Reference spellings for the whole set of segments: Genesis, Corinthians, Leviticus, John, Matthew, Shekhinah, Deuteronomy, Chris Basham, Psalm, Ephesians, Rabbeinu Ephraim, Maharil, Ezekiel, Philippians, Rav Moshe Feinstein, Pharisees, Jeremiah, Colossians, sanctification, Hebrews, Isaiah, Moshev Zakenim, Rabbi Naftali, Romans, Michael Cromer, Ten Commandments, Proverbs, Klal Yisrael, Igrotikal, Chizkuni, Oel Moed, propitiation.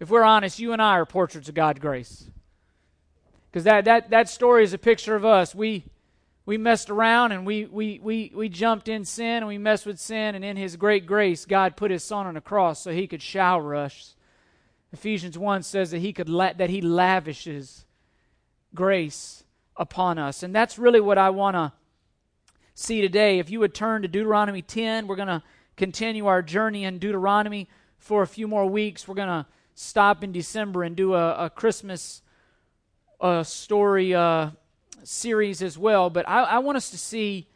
If we're honest, you and I are portraits of God's grace. Because that story is a picture of us. We messed around and we jumped in sin and we messed with sin, and in His great grace, God put His Son on the cross so He could shower us. Ephesians 1 says that He lavishes grace upon us. And that's really what I want to see today. If you would turn to Deuteronomy 10, we're going to continue our journey in Deuteronomy for a few more weeks. We're going to stop in December and do a Christmas story series as well. But I want us to see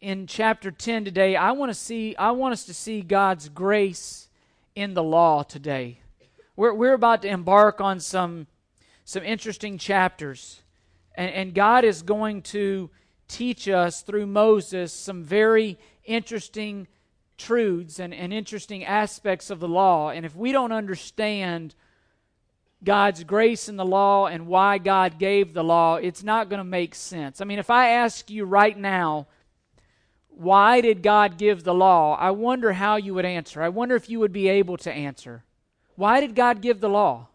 in chapter 10 today, I want us to see God's grace in the law today. We're about to embark on some interesting chapters. And God is going to teach us through Moses some very interesting truths and interesting aspects of the law. And if we don't understand God's grace in the law and why God gave the law, it's not going to make sense. I mean, if I ask you right now, why did God give the law? I wonder how you would answer. I wonder if you would be able to answer. Why did God give the law?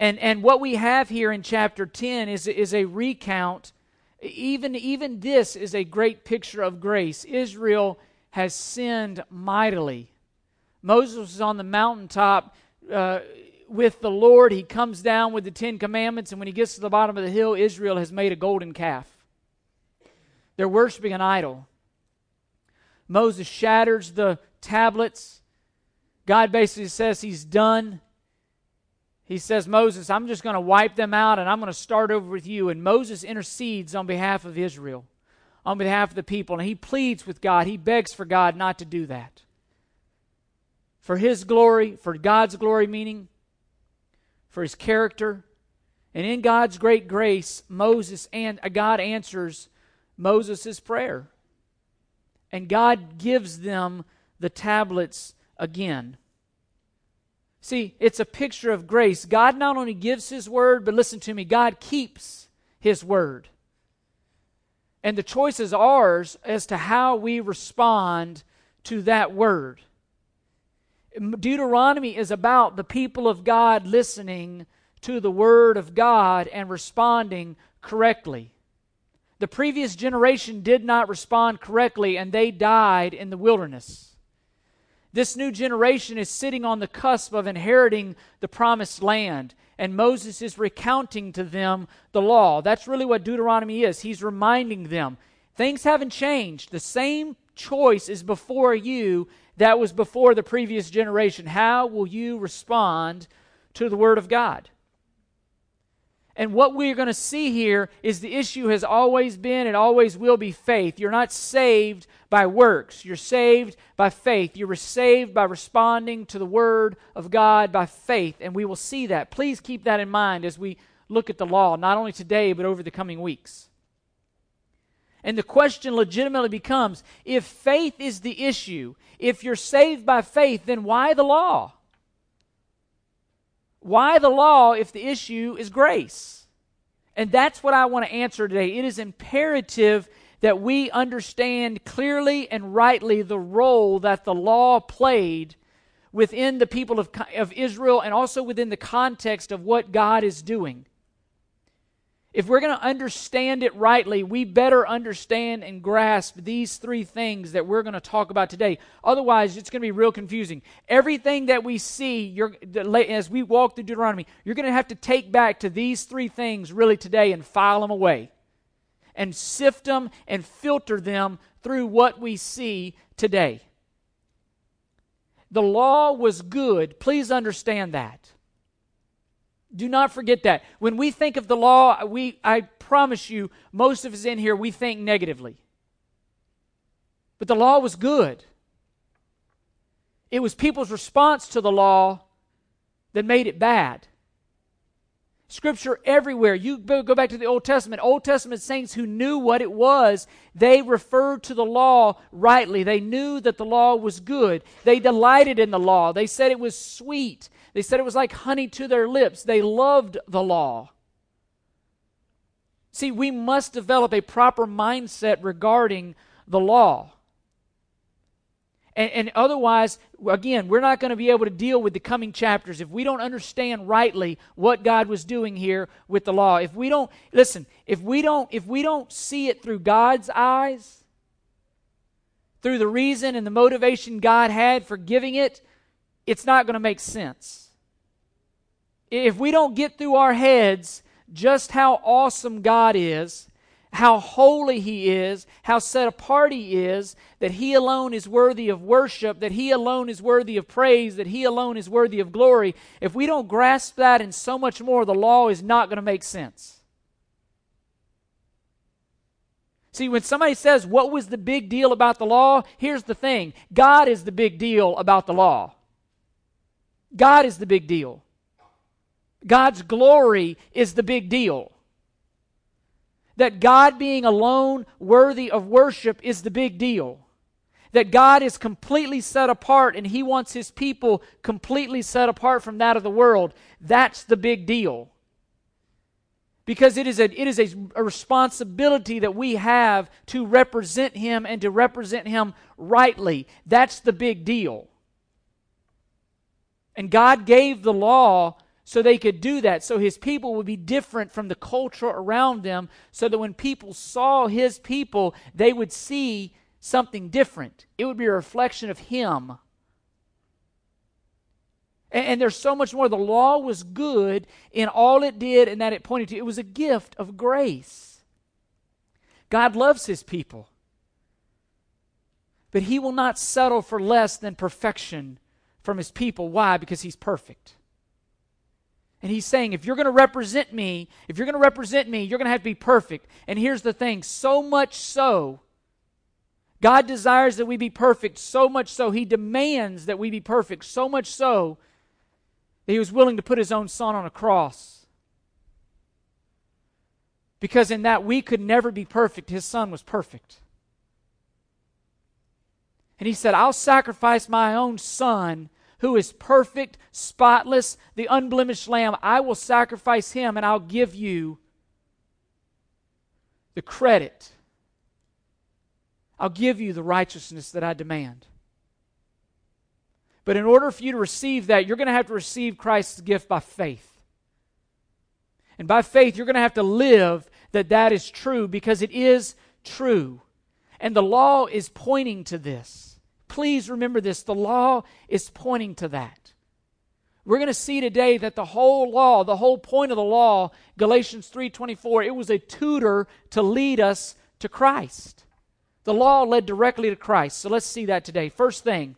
And what we have here in chapter 10 is a recount. Even this is a great picture of grace. Israel has sinned mightily. Moses is on the mountaintop with the Lord. He comes down with the Ten Commandments, and when he gets to the bottom of the hill, Israel has made a golden calf. They're worshiping an idol. Moses shatters the tablets. God basically says He's done. He says, Moses, I'm just going to wipe them out and I'm going to start over with you. And Moses intercedes on behalf of Israel, on behalf of the people. And he pleads with God. He begs for God not to do that. For His glory, for God's glory meaning, for His character. And in God's great grace, God answers Moses' prayer. And God gives them the tablets again. See, it's a picture of grace. God not only gives His word, but listen to me, God keeps His word. And the choice is ours as to how we respond to that word. Deuteronomy is about the people of God listening to the word of God and responding correctly. The previous generation did not respond correctly, and they died in the wilderness. This new generation is sitting on the cusp of inheriting the promised land, and Moses is recounting to them the law. That's really what Deuteronomy is. He's reminding them. Things haven't changed. The same choice is before you that was before the previous generation. How will you respond to the Word of God? And what we're going to see here is the issue has always been and always will be faith. You're not saved by works. You're saved by faith. You're saved by responding to the Word of God by faith. And we will see that. Please keep that in mind as we look at the law, not only today, but over the coming weeks. And the question legitimately becomes, if faith is the issue, if you're saved by faith, then why the law? Why the law if the issue is grace? And that's what I want to answer today. It is imperative that we understand clearly and rightly the role that the law played within the people of Israel and also within the context of what God is doing. If we're going to understand it rightly, we better understand and grasp these three things that we're going to talk about today. Otherwise, it's going to be real confusing. Everything that we see as we walk through Deuteronomy, you're going to have to take back to these three things really today and file them away and sift them and filter them through what we see today. The law was good. Please understand that. Do not forget that. When we think of the law, I promise you, most of us in here, we think negatively. But the law was good. It was people's response to the law that made it bad. Scripture everywhere. You go back to the Old Testament. Old Testament saints who knew what it was, they referred to the law rightly. They knew that the law was good. They delighted in the law. They said it was sweet. They said it was like honey to their lips. They loved the law. See, we must develop a proper mindset regarding the law. And otherwise, again, we're not going to be able to deal with the coming chapters if we don't understand rightly what God was doing here with the law. If we don't, listen, if we don't see it through God's eyes, through the reason and the motivation God had for giving it, it's not going to make sense. If we don't get through our heads just how awesome God is, how holy He is, how set apart He is, that He alone is worthy of worship, that He alone is worthy of praise, that He alone is worthy of glory. If we don't grasp that and so much more, the law is not going to make sense. See, when somebody says, what was the big deal about the law? Here's the thing. God is the big deal about the law. God is the big deal. God's glory is the big deal. That God being alone worthy of worship is the big deal. That God is completely set apart and He wants His people completely set apart from that of the world. That's the big deal. Because it is a responsibility that we have to represent Him and to represent Him rightly. That's the big deal. And God gave the law so they could do that, so His people would be different from the culture around them, so that when people saw His people, they would see something different. It would be a reflection of Him. And there's so much more. The law was good in all it did and that it pointed to. It was a gift of grace. God loves His people, but He will not settle for less than perfection from His people. Why? Because He's perfect. And He's saying, if you're going to represent me, you're going to have to be perfect. And here's the thing, so much so, God desires that we be perfect, so much so, He demands that we be perfect, so much so, that He was willing to put His own Son on a cross. Because in that we could never be perfect, His Son was perfect. And He said, I'll sacrifice my own Son who is perfect, spotless, the unblemished Lamb. I will sacrifice Him and I'll give you the credit. I'll give you the righteousness that I demand. But in order for you to receive that, you're going to have to receive Christ's gift by faith. And by faith, you're going to have to live that is true, because it is true. And the law is pointing to this. Please remember this. The law is pointing to that. We're going to see today that the whole law, the whole point of the law, Galatians 3:24, it was a tutor to lead us to Christ. The law led directly to Christ. So let's see that today. First thing,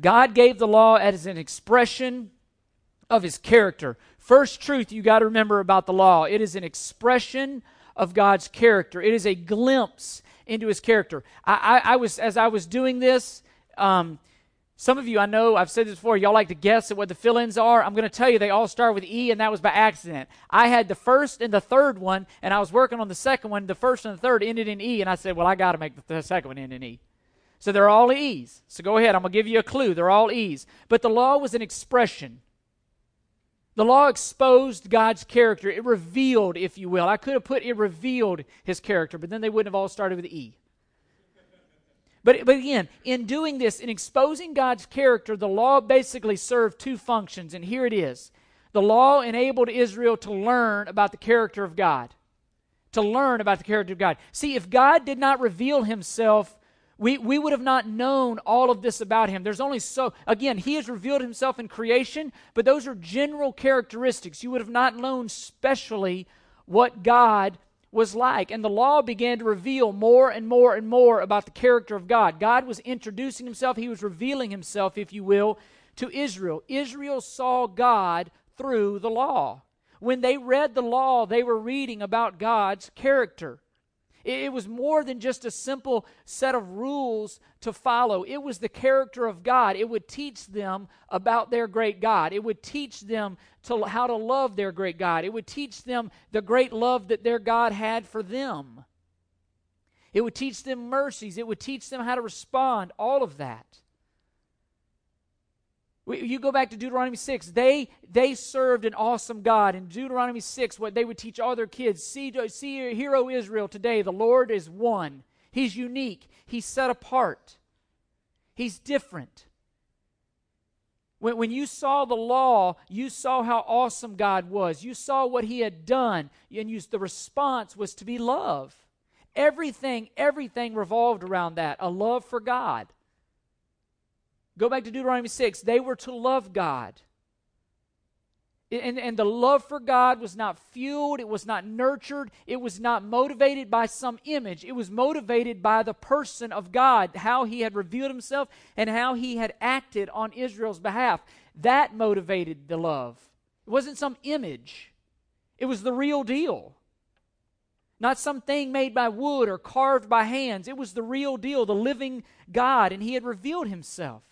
God gave the law as an expression of His character. First truth you got to remember about the law, it is an expression of God's character. It is a glimpse into His character. I was doing this. Some of you, I know, I've said this before, y'all like to guess at what the fill-ins are. I'm going to tell you they all start with E, and that was by accident. I had the first and the third one, and I was working on the second one. The first and the third ended in E, and I said, well, I got to make the second one end in E. So they're all E's. So go ahead, I'm going to give you a clue. They're all E's. But the law was an expression. The law exposed God's character. It revealed, if you will. I could have put it revealed His character, but then they wouldn't have all started with E. But again, in doing this, in exposing God's character, the law basically served two functions, and here it is. The law enabled Israel to learn about the character of God. To learn about the character of God. See, if God did not reveal Himself, we would have not known all of this about Him. There's only so, again, He has revealed Himself in creation, but those are general characteristics. You would have not known specially what God was like. And the law began to reveal more and more and more about the character of God. God was introducing Himself. He was revealing Himself, if you will, to Israel. Israel saw God through the law. When they read the law, they were reading about God's character. It was more than just a simple set of rules to follow. It was the character of God. It would teach them about their great God. It would teach them how to love their great God. It would teach them the great love that their God had for them. It would teach them mercies. It would teach them how to respond, all of that. You go back to Deuteronomy 6. They served an awesome God. In Deuteronomy 6, what they would teach all their kids, see, hear, O Israel, today the Lord is one. He's unique. He's set apart. He's different. When you saw the law, you saw how awesome God was. You saw what He had done, and the response was to be love. Everything revolved around that, a love for God. Go back to Deuteronomy 6. They were to love God. And the love for God was not fueled, it was not nurtured, it was not motivated by some image. It was motivated by the person of God, how He had revealed Himself and how He had acted on Israel's behalf. That motivated the love. It wasn't some image. It was the real deal. Not something made by wood or carved by hands. It was the real deal, the living God, and He had revealed Himself.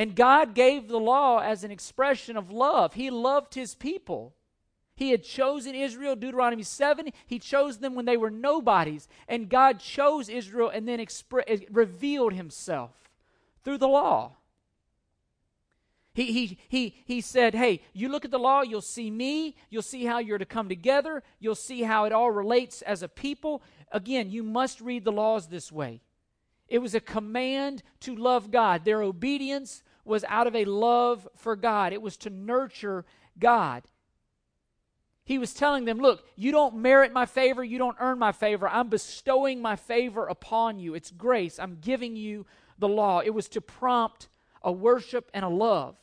And God gave the law as an expression of love. He loved His people. He had chosen Israel, Deuteronomy 7. He chose them when they were nobodies. And God chose Israel and then revealed Himself through the law. He said, hey, you look at the law, you'll see me, you'll see how you're to come together, you'll see how it all relates as a people. Again, you must read the laws this way. It was a command to love God. Their obedience was out of a love for God. It was to nurture God. He was telling them, look, you don't merit my favor. You don't earn my favor. I'm bestowing my favor upon you. It's grace. I'm giving you the law. It was to prompt a worship and a love.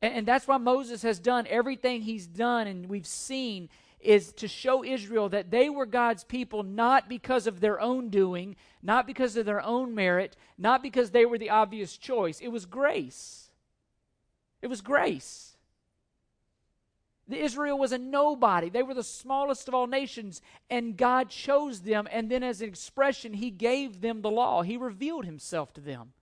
And that's why Moses has done everything he's done, and we've seen is to show Israel that they were God's people not because of their own doing, not because of their own merit, not because they were the obvious choice. It was grace. It was grace. Israel was a nobody. They were the smallest of all nations, and God chose them, and then as an expression, He gave them the law. He revealed Himself to them.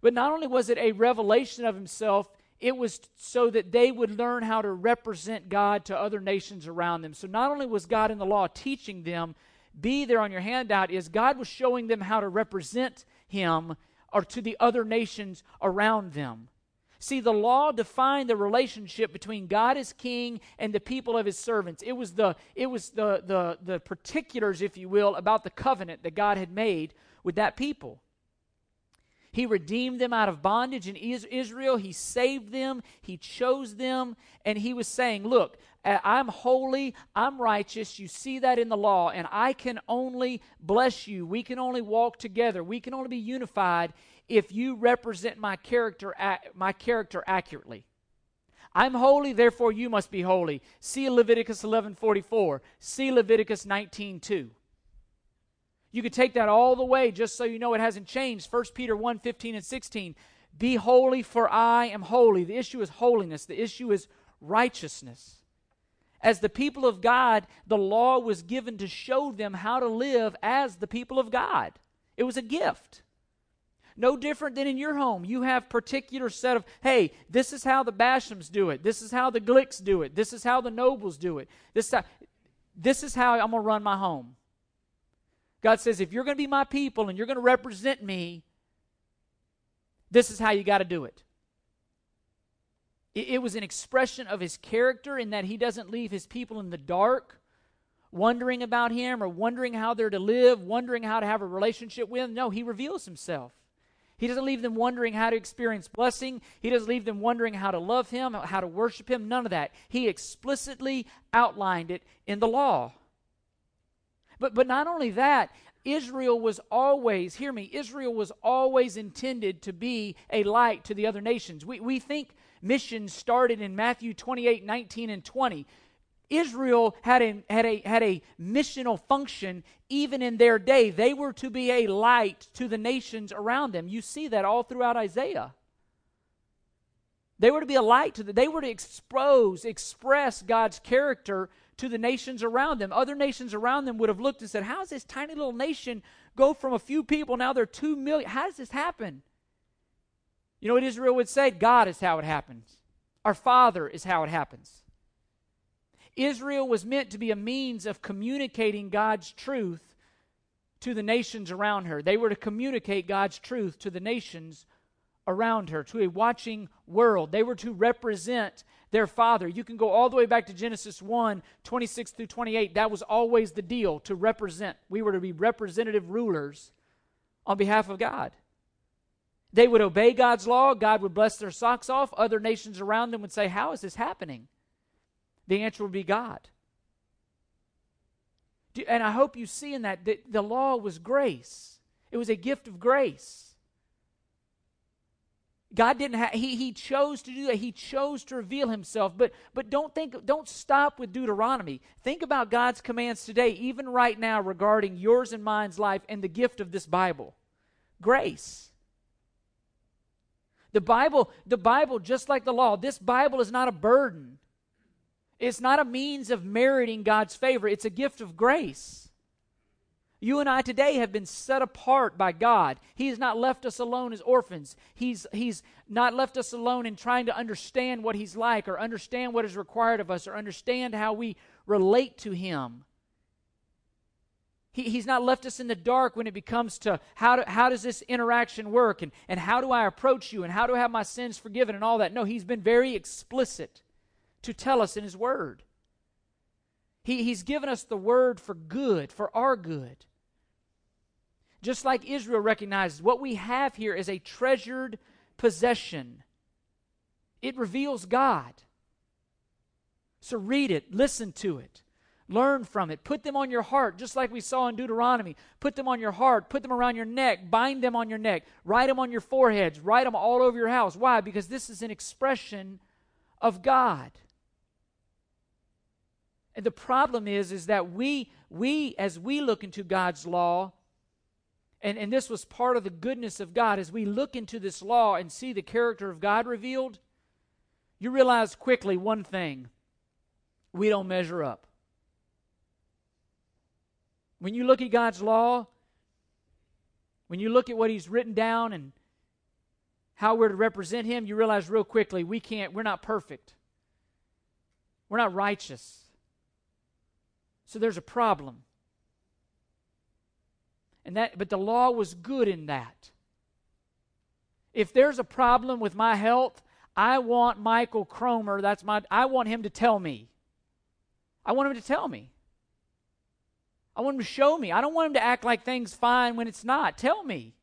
But not only was it a revelation of Himself, it was so that they would learn how to represent God to other nations around them. So not only was God in the law teaching them, B there on your handout is God was showing them how to represent Him or to the other nations around them. See, the law defined the relationship between God as king and the people of His servants. It was the particulars, if you will, about the covenant that God had made with that people. He redeemed them out of bondage in Israel. He saved them. He chose them. And He was saying, look, I'm holy. I'm righteous. You see that in the law. And I can only bless you. We can only walk together. We can only be unified if you represent my character accurately. I'm holy, therefore you must be holy. See Leviticus 11:44. See Leviticus 19:2. You could take that all the way just so you know it hasn't changed. First Peter 1:15 and 16. Be holy for I am holy. The issue is holiness. The issue is righteousness. As the people of God, the law was given to show them how to live as the people of God. It was a gift. No different than in your home. You have particular set of, hey, this is how the Bashams do it. This is how the Glicks do it. This is how the Nobles do it. This is how I'm going to run my home. God says, if you're going to be my people and you're going to represent me, this is how you got to do it. It was an expression of His character in that He doesn't leave His people in the dark, wondering about Him or wondering how they're to live, wondering how to have a relationship with Him. No, He reveals Himself. He doesn't leave them wondering how to experience blessing. He doesn't leave them wondering how to love Him, how to worship Him, none of that. He explicitly outlined it in the law. But not only that, Israel was always, hear me, Israel was always intended to be a light to the other nations. We think missions started in Matthew 28, 19, and 20. Israel had a missional function even in their day. They were to be a light to the nations around them. You see that all throughout Isaiah. They were to be a light to the, they were to express God's character to the nations around them. Other nations around them would have looked and said, how does this tiny little nation go from a few people, now they're 2 million? How does this happen? You know what Israel would say? God is how it happens. Our Father is how it happens. Israel was meant to be a means of communicating God's truth to the nations around her. They were to communicate God's truth to the nations around her, to a watching world. They were to represent their father. You can go all the way back to Genesis 1, 26 through 28. That was always the deal, to represent. We were to be representative rulers on behalf of God. They would obey God's law. God would bless their socks off. Other nations around them would say, how is this happening? The answer would be God. And I hope you see in that, that the law was grace. It was a gift of grace. God didn't have, he chose to do that. He chose to reveal himself. But don't stop with Deuteronomy. Think about God's commands today, even right now, regarding yours and mine's life and the gift of this Bible. Grace. The Bible, just like the law, this Bible is not a burden. It's not a means of meriting God's favor. It's a gift of grace. You and I today have been set apart by God. He has not left us alone as orphans. He's not left us alone in trying to understand what he's like or understand what is required of us or understand how we relate to him. He's not left us in the dark when it becomes to how does this interaction work and how do I approach you and how do I have my sins forgiven and all that. No, he's been very explicit to tell us in his word. He's given us the word for good, for our good. Just like Israel recognizes, what we have here is a treasured possession. It reveals God. So read it, listen to it, learn from it, put them on your heart, just like we saw in Deuteronomy. Put them on your heart, put them around your neck, bind them on your neck, write them on your foreheads, write them all over your house. Why? Because this is an expression of God. And the problem is that we as we look into God's law, and this was part of the goodness of God, as we look into this law and see the character of God revealed, you realize quickly one thing: we don't measure up. When you look at God's law, when you look at what he's written down and how we're to represent him, you realize real quickly we're not perfect. We're not righteous. So there's a problem. But the law was good in that. If there's a problem with my health, I want Michael Cromer, I want him to tell me. I want him to tell me. I want him to show me. I don't want him to act like things fine when it's not. Tell me.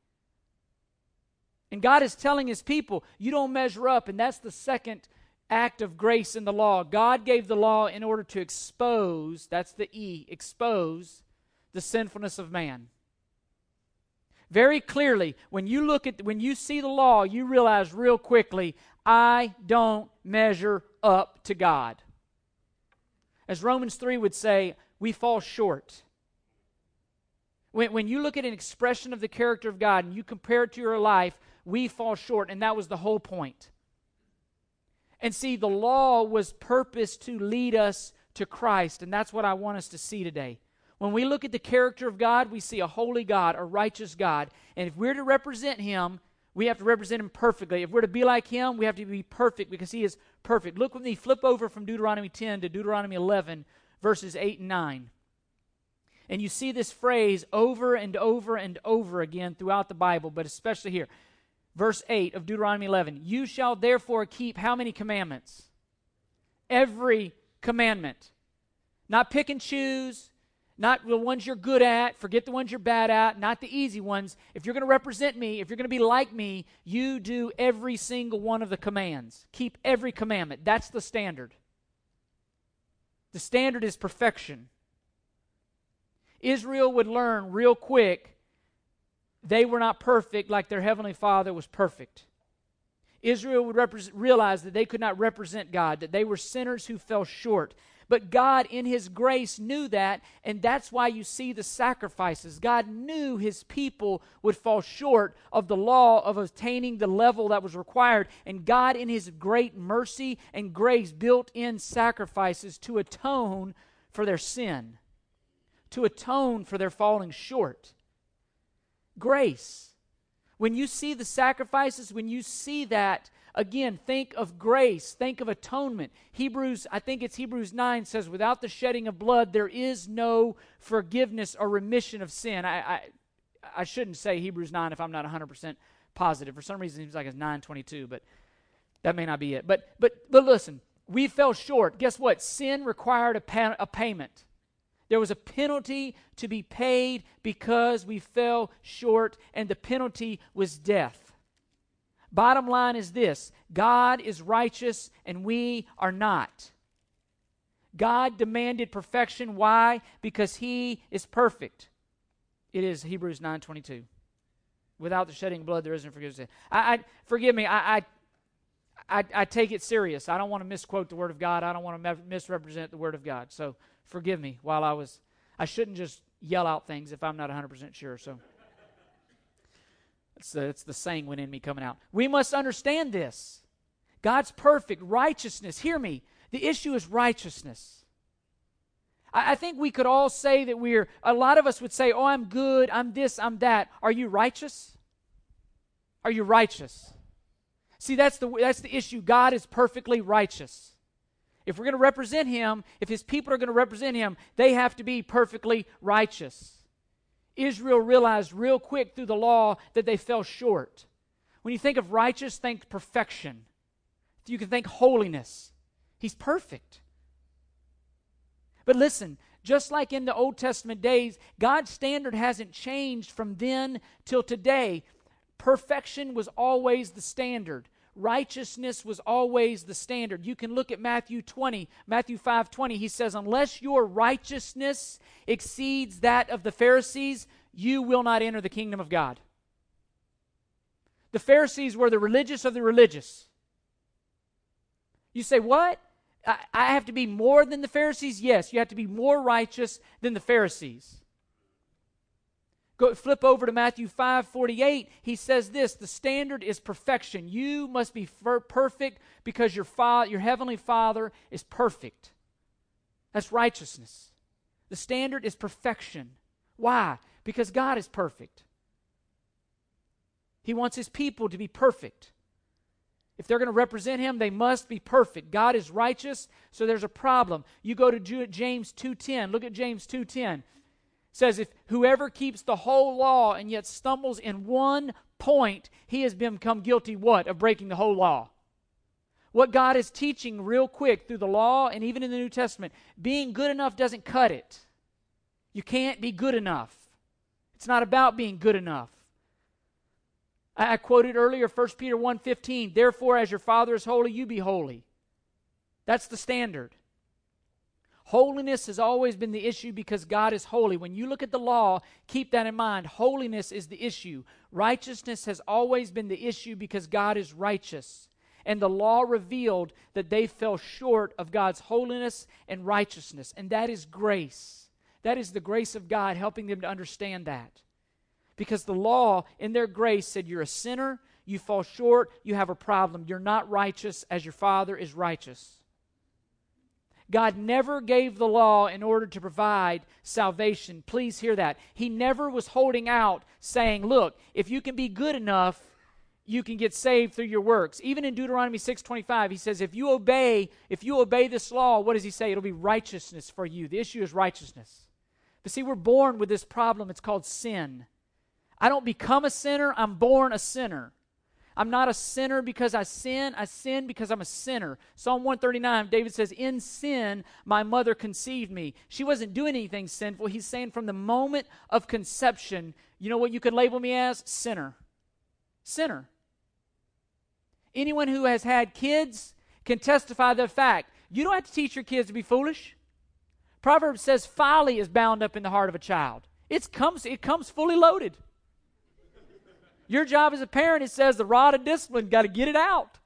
And God is telling his people, you don't measure up, and that's the second act of grace in the law. God gave the law in order to expose, that's the E, expose the sinfulness of man. Very clearly, when you see the law, you realize real quickly, I don't measure up to God. As Romans 3 would say, we fall short. When you look at an expression of the character of God and you compare it to your life, we fall short, and that was the whole point. And see, the law was purposed to lead us to Christ, and that's what I want us to see today. When we look at the character of God, we see a holy God, a righteous God. And if we're to represent him, we have to represent him perfectly. If we're to be like him, we have to be perfect because he is perfect. Look with me, flip over from Deuteronomy 10 to Deuteronomy 11, verses 8 and 9. And you see this phrase over and over and over again throughout the Bible, but especially here. Verse 8 of Deuteronomy 11, you shall therefore keep how many commandments? Every commandment. Not pick and choose, not the ones you're good at, forget the ones you're bad at, not the easy ones. If you're going to represent me, if you're going to be like me, you do every single one of the commands. Keep every commandment. That's the standard. The standard is perfection. Israel would learn real quick they were not perfect like their heavenly Father was perfect. Israel would realize that they could not represent God, that they were sinners who fell short. But God, in his grace, knew that, and that's why you see the sacrifices. God knew his people would fall short of the law of obtaining the level that was required, and God, in his great mercy and grace, built in sacrifices to atone for their sin, to atone for their falling short. Grace. When you see the sacrifices, when you see that, again, think of grace, think of atonement. Hebrews 9 says, without the shedding of blood, there is no forgiveness or remission of sin. I shouldn't say Hebrews 9 if I'm not 100% positive. For some reason, it seems like it's 9:22, but that may not be it. But listen, we fell short. Guess what? Sin required a payment. There was a penalty to be paid because we fell short, and the penalty was death. Bottom line is this: God is righteous and we are not. God demanded perfection. Why? Because He is perfect. It is Hebrews 9:22. Without the shedding of blood, there isn't forgiveness. Forgive me, I take it serious. I don't want to misquote the Word of God. I don't want to misrepresent the Word of God. So forgive me while I shouldn't just yell out things if I'm not 100% sure. So it's the sanguine in me coming out. We must understand this. God's perfect righteousness. Hear me. The issue is righteousness. I think we could all say that a lot of us would say, oh, I'm good, I'm this, I'm that. Are you righteous? Are you righteous? See, that's the issue. God is perfectly righteous. If we're going to represent Him, if His people are going to represent Him, they have to be perfectly righteous. Israel realized real quick through the law that they fell short. When you think of righteous, think perfection. You can think holiness. He's perfect. But listen, just like in the Old Testament days, God's standard hasn't changed from then till today. Perfection was always the standard. Righteousness was always the standard. You can look at Matthew 5:20. He says, unless your righteousness exceeds that of the Pharisees, you will not enter the kingdom of God. The Pharisees were the religious of the religious. You say, what? I have to be more than the Pharisees? Yes, you have to be more righteous than the Pharisees. Flip over to Matthew 5:48. He says this, the standard is perfection. You must be perfect because your heavenly Father is perfect. That's righteousness. The standard is perfection. Why? Because God is perfect. He wants His people to be perfect. If they're going to represent Him, they must be perfect. God is righteous, so there's a problem. You go to James 2:10. Look at James 2:10. It says, if whoever keeps the whole law and yet stumbles in one point, he has become guilty, what? Of breaking the whole law. What God is teaching real quick through the law and even in the New Testament, being good enough doesn't cut it. You can't be good enough. It's not about being good enough. I quoted earlier First Peter 1:15, therefore as your Father is holy, you be holy. That's the standard. Holiness has always been the issue because God is holy. When you look at the law, keep that in mind. Holiness is the issue. Righteousness has always been the issue because God is righteous. And the law revealed that they fell short of God's holiness and righteousness. And that is grace. That is the grace of God helping them to understand that. Because the law, in their grace, said you're a sinner, you fall short, you have a problem. You're not righteous as your Father is righteous. God never gave the law in order to provide salvation. Please hear that. He never was holding out saying, look, if you can be good enough, you can get saved through your works. Even in Deuteronomy 6:25, he says, if you obey this law, what does he say? It'll be righteousness for you. The issue is righteousness. But see, we're born with this problem. It's called sin. I don't become a sinner, I'm born a sinner. I'm not a sinner because I sin because I'm a sinner. Psalm 139, David says, in sin my mother conceived me. She wasn't doing anything sinful. He's saying from the moment of conception, you know what you could label me as? Sinner. Sinner. Anyone who has had kids can testify to the fact. You don't have to teach your kids to be foolish. Proverbs says folly is bound up in the heart of a child. It comes fully loaded. Your job as a parent, it says the rod of discipline, got to get it out.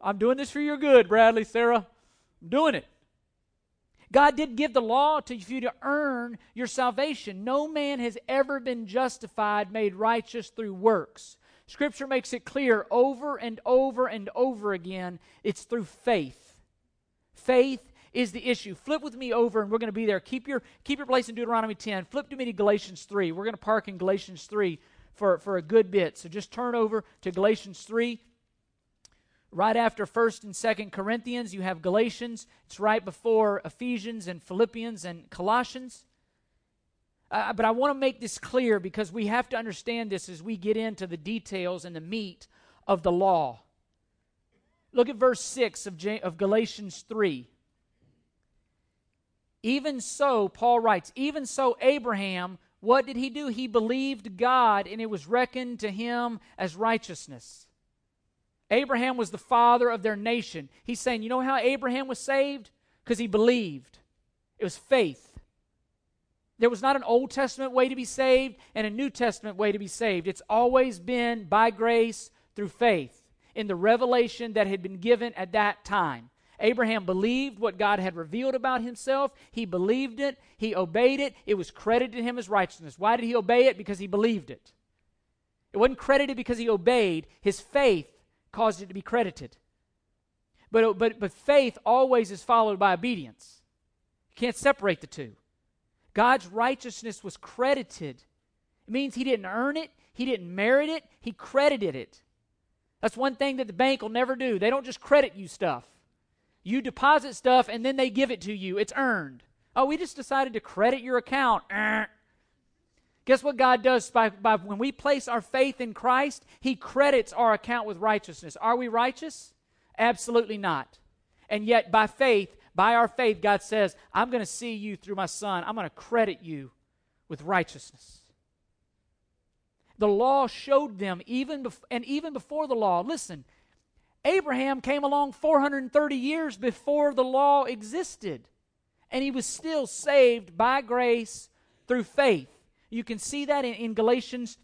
I'm doing this for your good, Bradley, Sarah. I'm doing it. God didn't give the law to you to earn your salvation. No man has ever been justified, made righteous through works. Scripture makes it clear over and over and over again, it's through faith. Faith is the issue. Flip with me over, and we're going to be there. Keep your place in Deuteronomy 10. Flip to me to Galatians 3. We're going to park in Galatians 3. For a good bit. So just turn over to Galatians 3. Right after 1st and 2nd Corinthians, you have Galatians. It's right before Ephesians and Philippians and Colossians. But I want to make this clear because we have to understand this as we get into the details and the meat of the law. Look at verse 6 of Galatians 3. Even so, Paul writes, even so Abraham, what did he do? He believed God, and it was reckoned to him as righteousness. Abraham was the father of their nation. He's saying, you know how Abraham was saved? Because he believed. It was faith. There was not an Old Testament way to be saved and a New Testament way to be saved. It's always been by grace through faith in the revelation that had been given at that time. Abraham believed what God had revealed about himself. He believed it. He obeyed it. It was credited to him as righteousness. Why did he obey it? Because he believed it. It wasn't credited because he obeyed. His faith caused it to be credited. But faith always is followed by obedience. You can't separate the two. God's righteousness was credited. It means he didn't earn it. He didn't merit it. He credited it. That's one thing that the bank will never do. They don't just credit you stuff. You deposit stuff and then they give it to you. It's earned. Oh, we just decided to credit your account. Guess what God does by when we place our faith in Christ? He credits our account with righteousness. Are we righteous? Absolutely not. And yet by faith, by our faith, God says, I'm going to see you through my Son. I'm going to credit you with righteousness. The law showed them, even before the law, listen, Abraham came along 430 years before the law existed, and he was still saved by grace through faith. You can see that in Galatians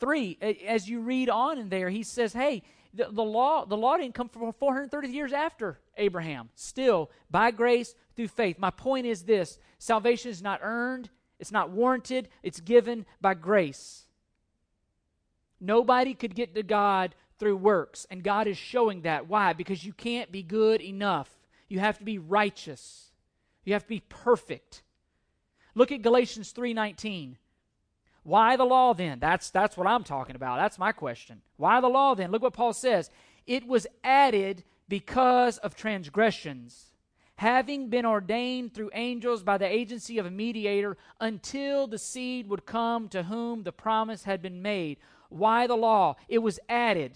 3. As you read on in there, he says, hey, the law didn't come from 430 years after Abraham, still by grace through faith. My point is this, salvation is not earned, it's not warranted, it's given by grace. Nobody could get to God through works, and God is showing that. Why? Because you can't be good enough. You have to be righteous. You have to be perfect. Look at Galatians 3:19. Why the law then? That's what I'm talking about. That's my question. Why the law then? Look what Paul says. It was added because of transgressions, having been ordained through angels by the agency of a mediator until the seed would come to whom the promise had been made. Why the law? It was added.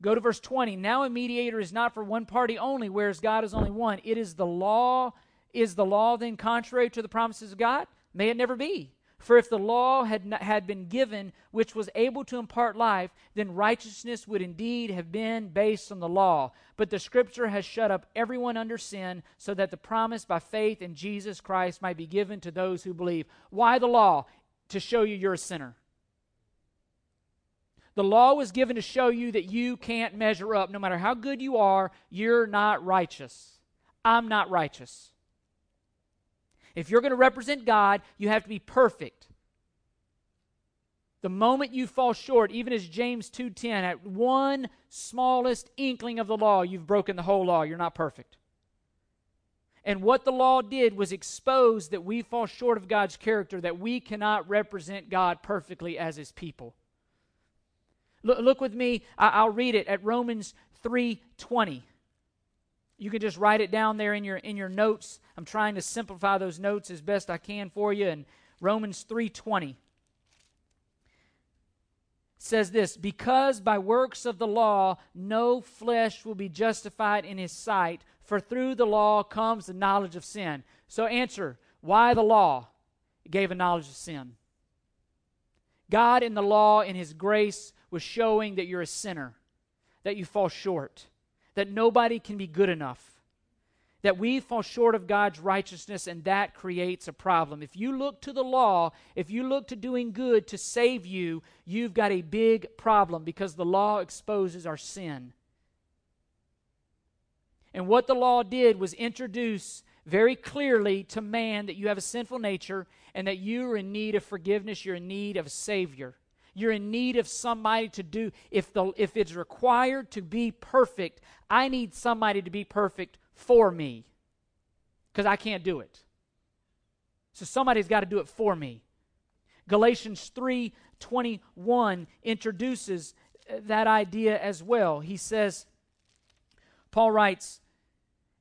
Go to verse 20. Now a mediator is not for one party only, whereas God is only one. It is the law. Is the law then contrary to the promises of God? May it never be. For if the law had been given, which was able to impart life, then righteousness would indeed have been based on the law. But the Scripture has shut up everyone under sin, so that the promise by faith in Jesus Christ might be given to those who believe. Why the law? To show you you're a sinner. The law was given to show you that you can't measure up. No matter how good you are, you're not righteous. I'm not righteous. If you're going to represent God, you have to be perfect. The moment you fall short, even as James 2:10, at one smallest inkling of the law, you've broken the whole law. You're not perfect. And what the law did was expose that we fall short of God's character, that we cannot represent God perfectly as His people. Look with me, I'll read it at Romans 3:20. You can just write it down there in your notes. I'm trying to simplify those notes as best I can for you. And Romans 3:20 says this, because by works of the law no flesh will be justified in his sight, for through the law comes the knowledge of sin. So answer, why the law? It gave a knowledge of sin. God in the law, in His grace, was showing that you're a sinner, that you fall short, that nobody can be good enough, that we fall short of God's righteousness, and that creates a problem. If you look to the law, if you look to doing good to save you, you've got a big problem because the law exposes our sin. And what the law did was introduce very clearly to man that you have a sinful nature and that you're in need of forgiveness, you're in need of a Savior. You're in need of somebody to do. If it's required to be perfect, I need somebody to be perfect for me because I can't do it. So somebody's got to do it for me. Galatians 3:21 introduces that idea as well. He says, Paul writes,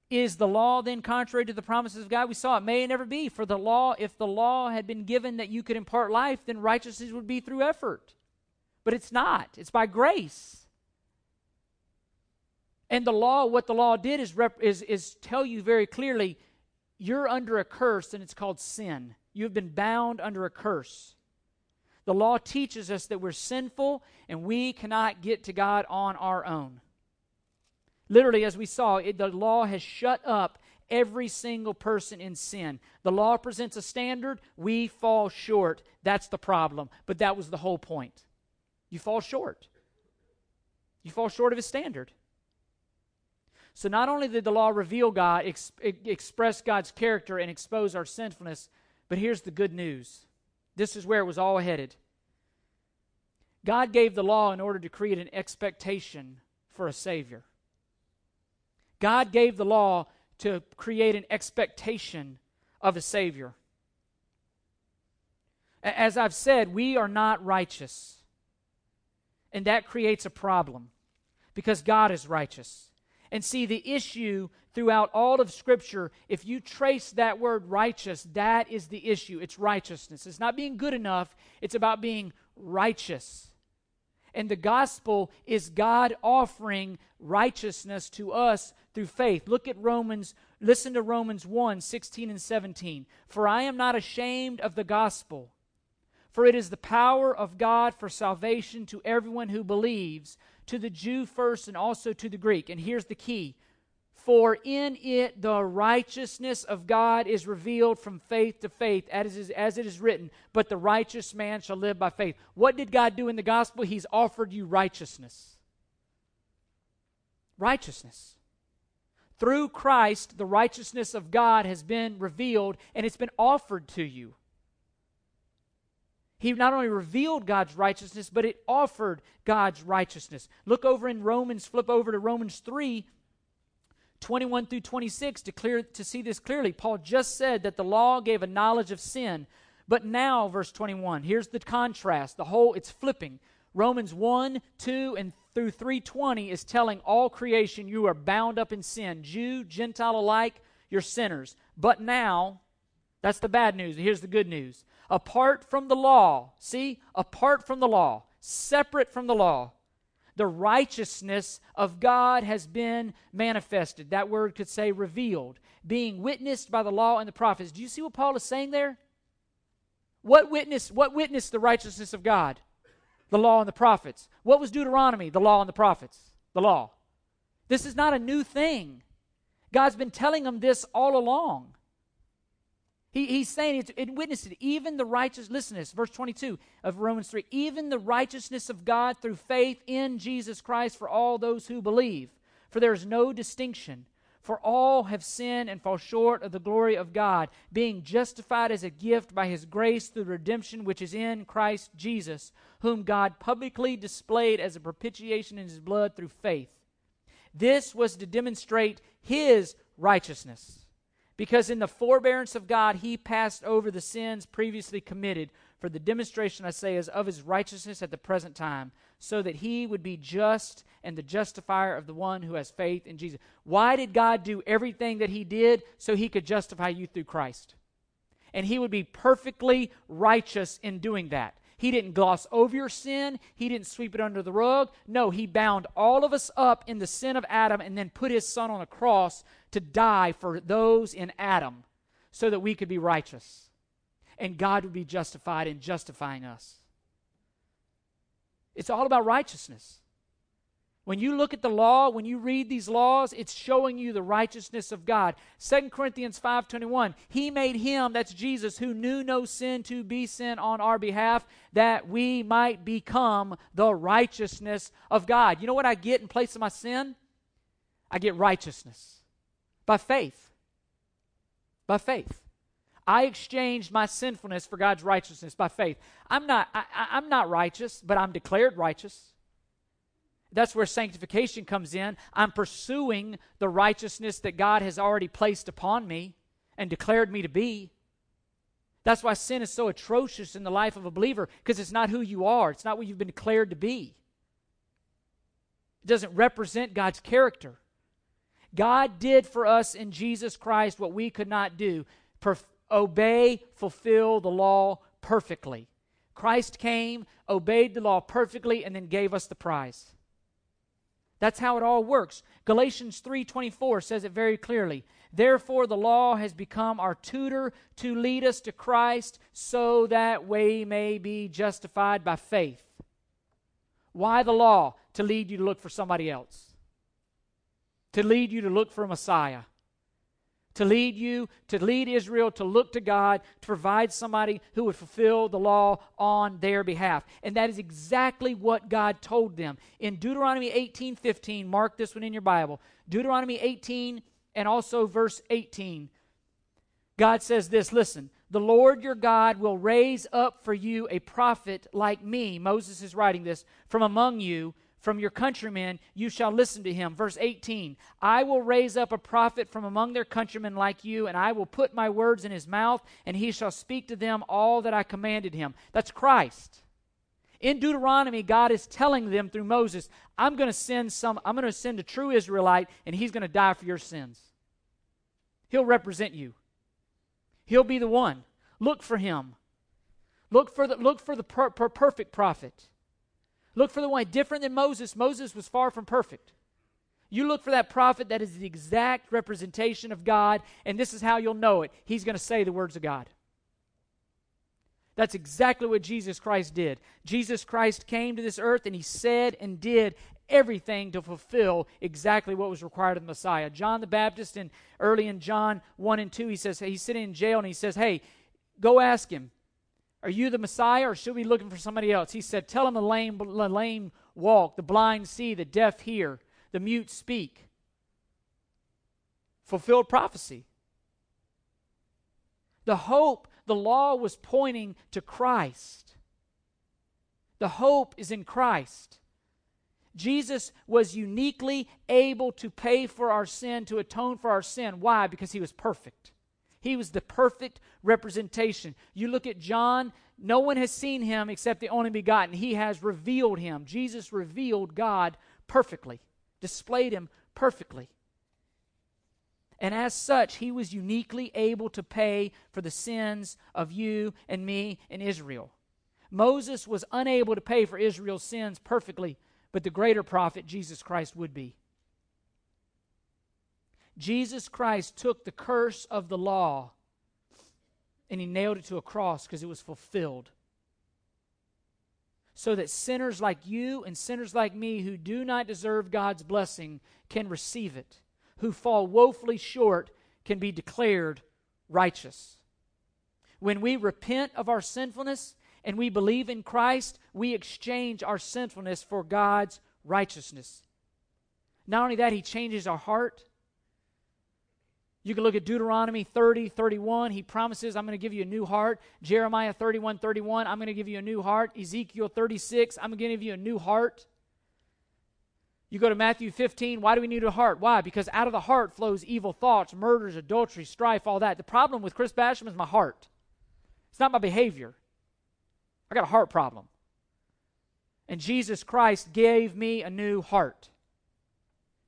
is the law then contrary to the promises of God? We saw it. May it never be. For the law, if the law had been given that you could impart life, then righteousness would be through effort. But it's not. It's by grace. And the law, what the law did is tell you very clearly, you're under a curse, and it's called sin. You've been bound under a curse. The law teaches us that we're sinful, and we cannot get to God on our own. Literally, as we saw, the law has shut up every single person in sin. The law presents a standard. We fall short. That's the problem. But that was the whole point. You fall short. You fall short of His standard. So not only did the law reveal God, express God's character, and expose our sinfulness, but here's the good news. This is where it was all headed. God gave the law in order to create an expectation for a Savior. God gave the law to create an expectation of a Savior. As I've said, we are not righteous. And that creates a problem because God is righteous. And see, the issue throughout all of Scripture, if you trace that word righteous, that is the issue. It's righteousness. It's not being good enough. It's about being righteous. And the gospel is God offering righteousness to us through faith. Look at Romans. Listen to Romans 1, 16 and 17. For I am not ashamed of the gospel, for it is the power of God for salvation to everyone who believes, to the Jew first and also to the Greek. And here's the key. For in it the righteousness of God is revealed from faith to faith, as it is written, but the righteous man shall live by faith. What did God do in the gospel? He's offered you righteousness. Righteousness. Through Christ, the righteousness of God has been revealed, and it's been offered to you. He not only revealed God's righteousness, but it offered God's righteousness. Look over in Romans, flip over to Romans 3, 21 through 26, to see this clearly. Paul just said that the law gave a knowledge of sin. But now, verse 21, here's the contrast. It's flipping. Romans 1, 2, and through 3:20 is telling all creation you are bound up in sin. Jew, Gentile alike, you're sinners. But now, that's the bad news. Here's the good news. Apart from the law, see, apart from the law, separate from the law, the righteousness of God has been manifested. That word could say revealed, being witnessed by the law and the prophets. Do you see what Paul is saying there? What witnessed the righteousness of God? The law and the prophets. What was Deuteronomy? The law and the prophets. The law. This is not a new thing. God's been telling them this all along. He's saying it witnessed it. Even the righteous, listen to this, verse 22 of Romans 3, even the righteousness of God through faith in Jesus Christ for all those who believe. For there is no distinction, for all have sinned and fall short of the glory of God, being justified as a gift by His grace through redemption which is in Christ Jesus, whom God publicly displayed as a propitiation in His blood through faith. This was to demonstrate His righteousness. Because in the forbearance of God, He passed over the sins previously committed, for the demonstration, I say, is of His righteousness at the present time, so that He would be just and the justifier of the one who has faith in Jesus. Why did God do everything that He did? So He could justify you through Christ. And He would be perfectly righteous in doing that. He didn't gloss over your sin. He didn't sweep it under the rug. No, He bound all of us up in the sin of Adam and then put His Son on a cross to die for those in Adam so that we could be righteous. And God would be justified in justifying us. It's all about righteousness. When you look at the law, when you read these laws, it's showing you the righteousness of God. 2 Corinthians 5:21, He made Him, that's Jesus, who knew no sin to be sin on our behalf, that we might become the righteousness of God. You know what I get in place of my sin? I get righteousness. By faith. By faith. I exchanged my sinfulness for God's righteousness by faith. I'm not righteous, but I'm declared righteous. That's where sanctification comes in. I'm pursuing the righteousness that God has already placed upon me and declared me to be. That's why sin is so atrocious in the life of a believer, because it's not who you are. It's not what you've been declared to be. It doesn't represent God's character. God did for us in Jesus Christ what we could not do. Obey, fulfill the law perfectly. Christ came, obeyed the law perfectly, and then gave us the prize. That's how it all works. Galatians 3:24 says it very clearly. Therefore, the law has become our tutor to lead us to Christ so that we may be justified by faith. Why the law? To lead you to look for somebody else. To lead you to look for a Messiah. To lead you, to lead Israel, to look to God, to provide somebody who would fulfill the law on their behalf. And that is exactly what God told them. In Deuteronomy 18:15, mark this one in your Bible. Deuteronomy 18 and also verse 18. God says this, listen, the Lord your God will raise up for you a prophet like me. Moses is writing this, from among you, from your countrymen, you shall listen to him. Verse 18, I will raise up a prophet from among their countrymen like you, and I will put my words in his mouth, and he shall speak to them all that I commanded him. That's Christ. In Deuteronomy, God is telling them through Moses, I'm going to send a true Israelite, and he's going to die for your sins. He'll represent you. He'll be the one. Look for him. Look for the perfect prophet. Look for the one different than Moses. Moses was far from perfect. You look for that prophet that is the exact representation of God, and this is how you'll know it. He's going to say the words of God. That's exactly what Jesus Christ did. Jesus Christ came to this earth, and he said and did everything to fulfill exactly what was required of the Messiah. John the Baptist, and early in John 1 and 2, he says, he's sitting in jail, and he says, hey, go ask him. Are you the Messiah, or should we be looking for somebody else? He said, tell them the lame walk, the blind see, the deaf hear, the mute speak. Fulfilled prophecy. The hope, the law was pointing to Christ. The hope is in Christ. Jesus was uniquely able to pay for our sin, to atone for our sin. Why? Because he was perfect. He was the perfect representation. You look at John, no one has seen him except the only begotten. He has revealed him. Jesus revealed God perfectly, displayed him perfectly. And as such, he was uniquely able to pay for the sins of you and me and Israel. Moses was unable to pay for Israel's sins perfectly, but the greater prophet, Jesus Christ, would be. Jesus Christ took the curse of the law and he nailed it to a cross because it was fulfilled. So that sinners like you and sinners like me who do not deserve God's blessing can receive it, who fall woefully short can be declared righteous. When we repent of our sinfulness and we believe in Christ, we exchange our sinfulness for God's righteousness. Not only that, he changes our heart. You can look at Deuteronomy 30:31. He promises, I'm going to give you a new heart. Jeremiah 31:31, I'm going to give you a new heart. Ezekiel 36, I'm going to give you a new heart. You go to Matthew 15, why do we need a heart? Why? Because out of the heart flows evil thoughts, murders, adultery, strife, all that. The problem with Chris Basham is my heart. It's not my behavior. I got a heart problem. And Jesus Christ gave me a new heart.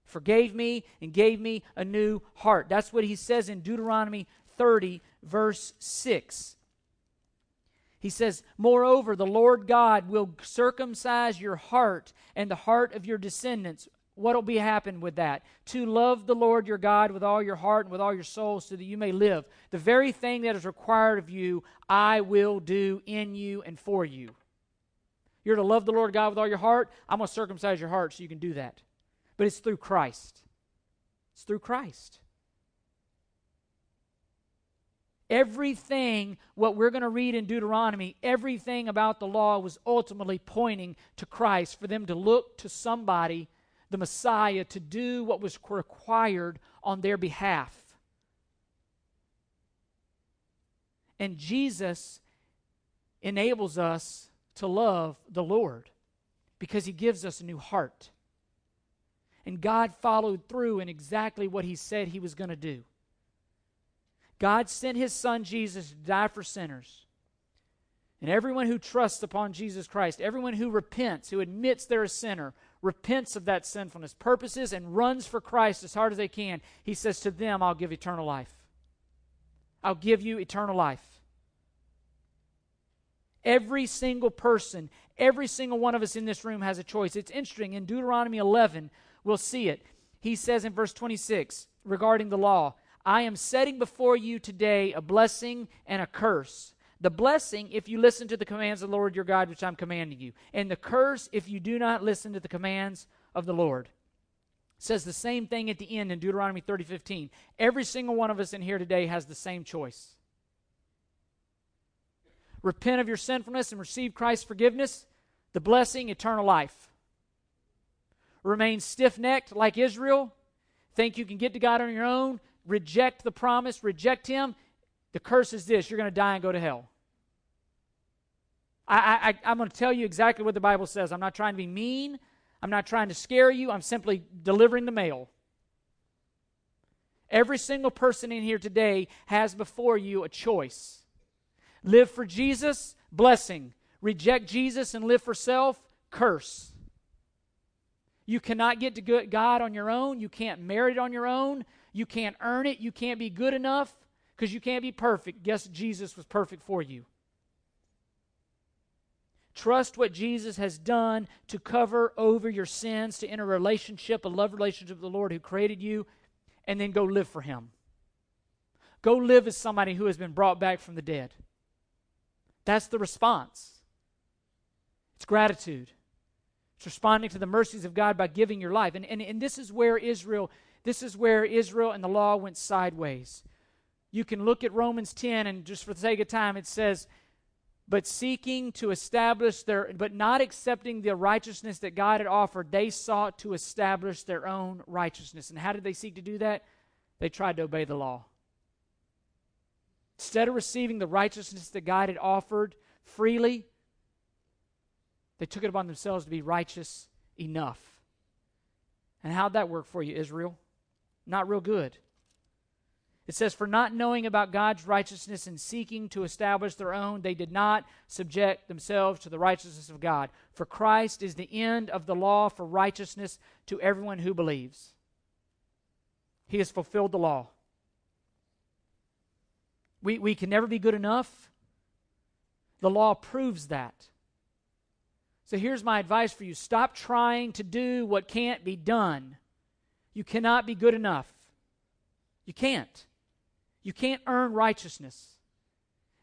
Forgave me and gave me a new heart. That's what he says in Deuteronomy 30, verse 6. He says, moreover, the Lord God will circumcise your heart and the heart of your descendants. What will be happen with that? To love the Lord your God with all your heart and with all your soul so that you may live. The very thing that is required of you, I will do in you and for you. You're to love the Lord God with all your heart. I'm going to circumcise your heart so you can do that. But it's through Christ. It's through Christ. Everything, what we're going to read in Deuteronomy, everything about the law was ultimately pointing to Christ for them to look to somebody, the Messiah, to do what was required on their behalf. And Jesus enables us to love the Lord because he gives us a new heart. And God followed through in exactly what he said he was going to do. God sent his son Jesus to die for sinners. And everyone who trusts upon Jesus Christ, everyone who repents, who admits they're a sinner, repents of that sinfulness, purposes, and runs for Christ as hard as they can, he says to them, I'll give eternal life. I'll give you eternal life. Every single person, every single one of us in this room has a choice. It's interesting, in Deuteronomy 11, will see it. He says in verse 26 regarding the law, I am setting before you today a blessing and a curse. The blessing, if you listen to the commands of the Lord your God, which I'm commanding you. And the curse, if you do not listen to the commands of the Lord. It says the same thing at the end in Deuteronomy 30:15. Every single one of us in here today has the same choice. Repent of your sinfulness and receive Christ's forgiveness, the blessing, eternal life. Remain stiff-necked like Israel. Think you can get to God on your own. Reject the promise, reject Him. The curse is this, you're going to die and go to hell. I'm going to tell you exactly what the Bible says. I'm not trying to be mean. I'm not trying to scare you. I'm simply delivering the mail. Every single person in here today has before you a choice. Live for Jesus, blessing. Reject Jesus and live for self, curse. You cannot get to God on your own. You can't merit it on your own. You can't earn it. You can't be good enough because you can't be perfect. Guess Jesus was perfect for you. Trust what Jesus has done to cover over your sins, to enter a relationship, a love relationship with the Lord who created you, and then go live for Him. Go live as somebody who has been brought back from the dead. That's the response. It's gratitude. It's responding to the mercies of God by giving your life. And this is where Israel and the law went sideways. You can look at Romans 10, and just for the sake of time, it says, but seeking to establish but not accepting the righteousness that God had offered, they sought to establish their own righteousness. And how did they seek to do that? They tried to obey the law. Instead of receiving the righteousness that God had offered freely, they took it upon themselves to be righteous enough. And how'd that work for you, Israel? Not real good. It says, for not knowing about God's righteousness and seeking to establish their own, they did not subject themselves to the righteousness of God. For Christ is the end of the law for righteousness to everyone who believes. He has fulfilled the law. We can never be good enough. The law proves that. So here's my advice for you. Stop trying to do what can't be done. You cannot be good enough. You can't. You can't earn righteousness.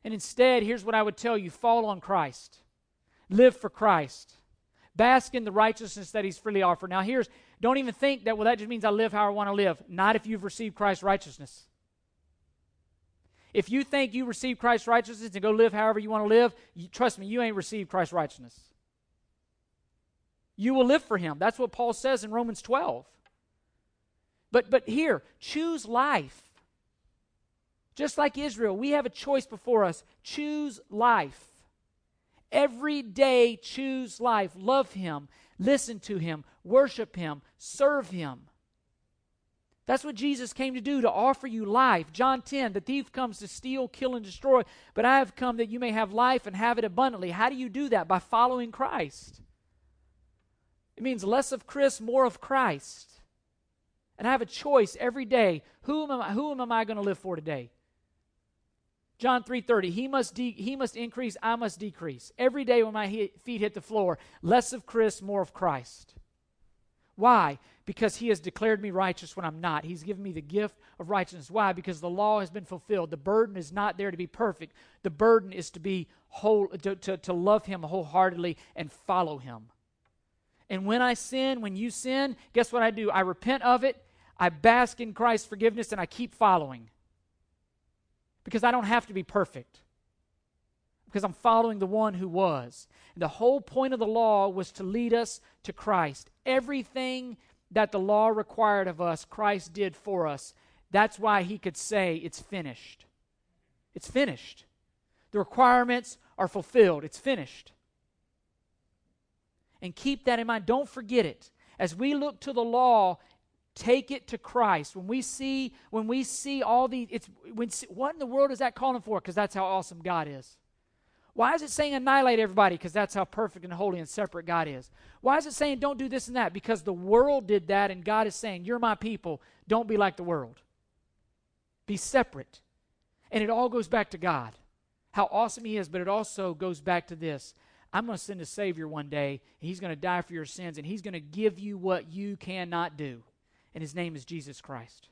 And instead, here's what I would tell you. Fall on Christ. Live for Christ. Bask in the righteousness that He's freely offered. Now don't even think that, well, that just means I live how I want to live. Not if you've received Christ's righteousness. If you think you receive Christ's righteousness and go live however you want to live, trust me, you ain't received Christ's righteousness. You will live for Him. That's what Paul says in Romans 12. But here, choose life. Just like Israel, we have a choice before us. Choose life. Every day, choose life. Love Him. Listen to Him. Worship Him. Serve Him. That's what Jesus came to do, to offer you life. John 10, the thief comes to steal, kill, and destroy, but I have come that you may have life and have it abundantly. How do you do that? By following Christ. It means less of Chris, more of Christ. And I have a choice every day. Who am I going to live for today? John 3:30, he must increase, I must decrease. Every day when my feet hit the floor, less of Chris, more of Christ. Why? Because He has declared me righteous when I'm not. He's given me the gift of righteousness. Why? Because the law has been fulfilled. The burden is not there to be perfect. The burden is to be whole, to love Him wholeheartedly and follow Him. And when you sin, guess what I do? I repent of it, I bask in Christ's forgiveness, and I keep following. Because I don't have to be perfect. Because I'm following the one who was. And the whole point of the law was to lead us to Christ. Everything that the law required of us, Christ did for us. That's why He could say, it's finished. It's finished. The requirements are fulfilled. It's finished. And keep that in mind. Don't forget it. As we look to the law, take it to Christ. When we see all these, what in the world is that calling for? Because that's how awesome God is. Why is it saying annihilate everybody? Because that's how perfect and holy and separate God is. Why is it saying don't do this and that? Because the world did that, and God is saying, you're my people. Don't be like the world. Be separate. And it all goes back to God. How awesome He is, but it also goes back to this. I'm going to send a Savior one day, and He's going to die for your sins, and He's going to give you what you cannot do. And His name is Jesus Christ.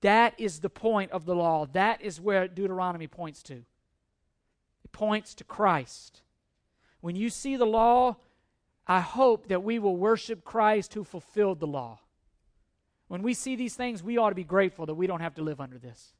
That is the point of the law. That is where Deuteronomy points to. It points to Christ. When you see the law, I hope that we will worship Christ who fulfilled the law. When we see these things, we ought to be grateful that we don't have to live under this.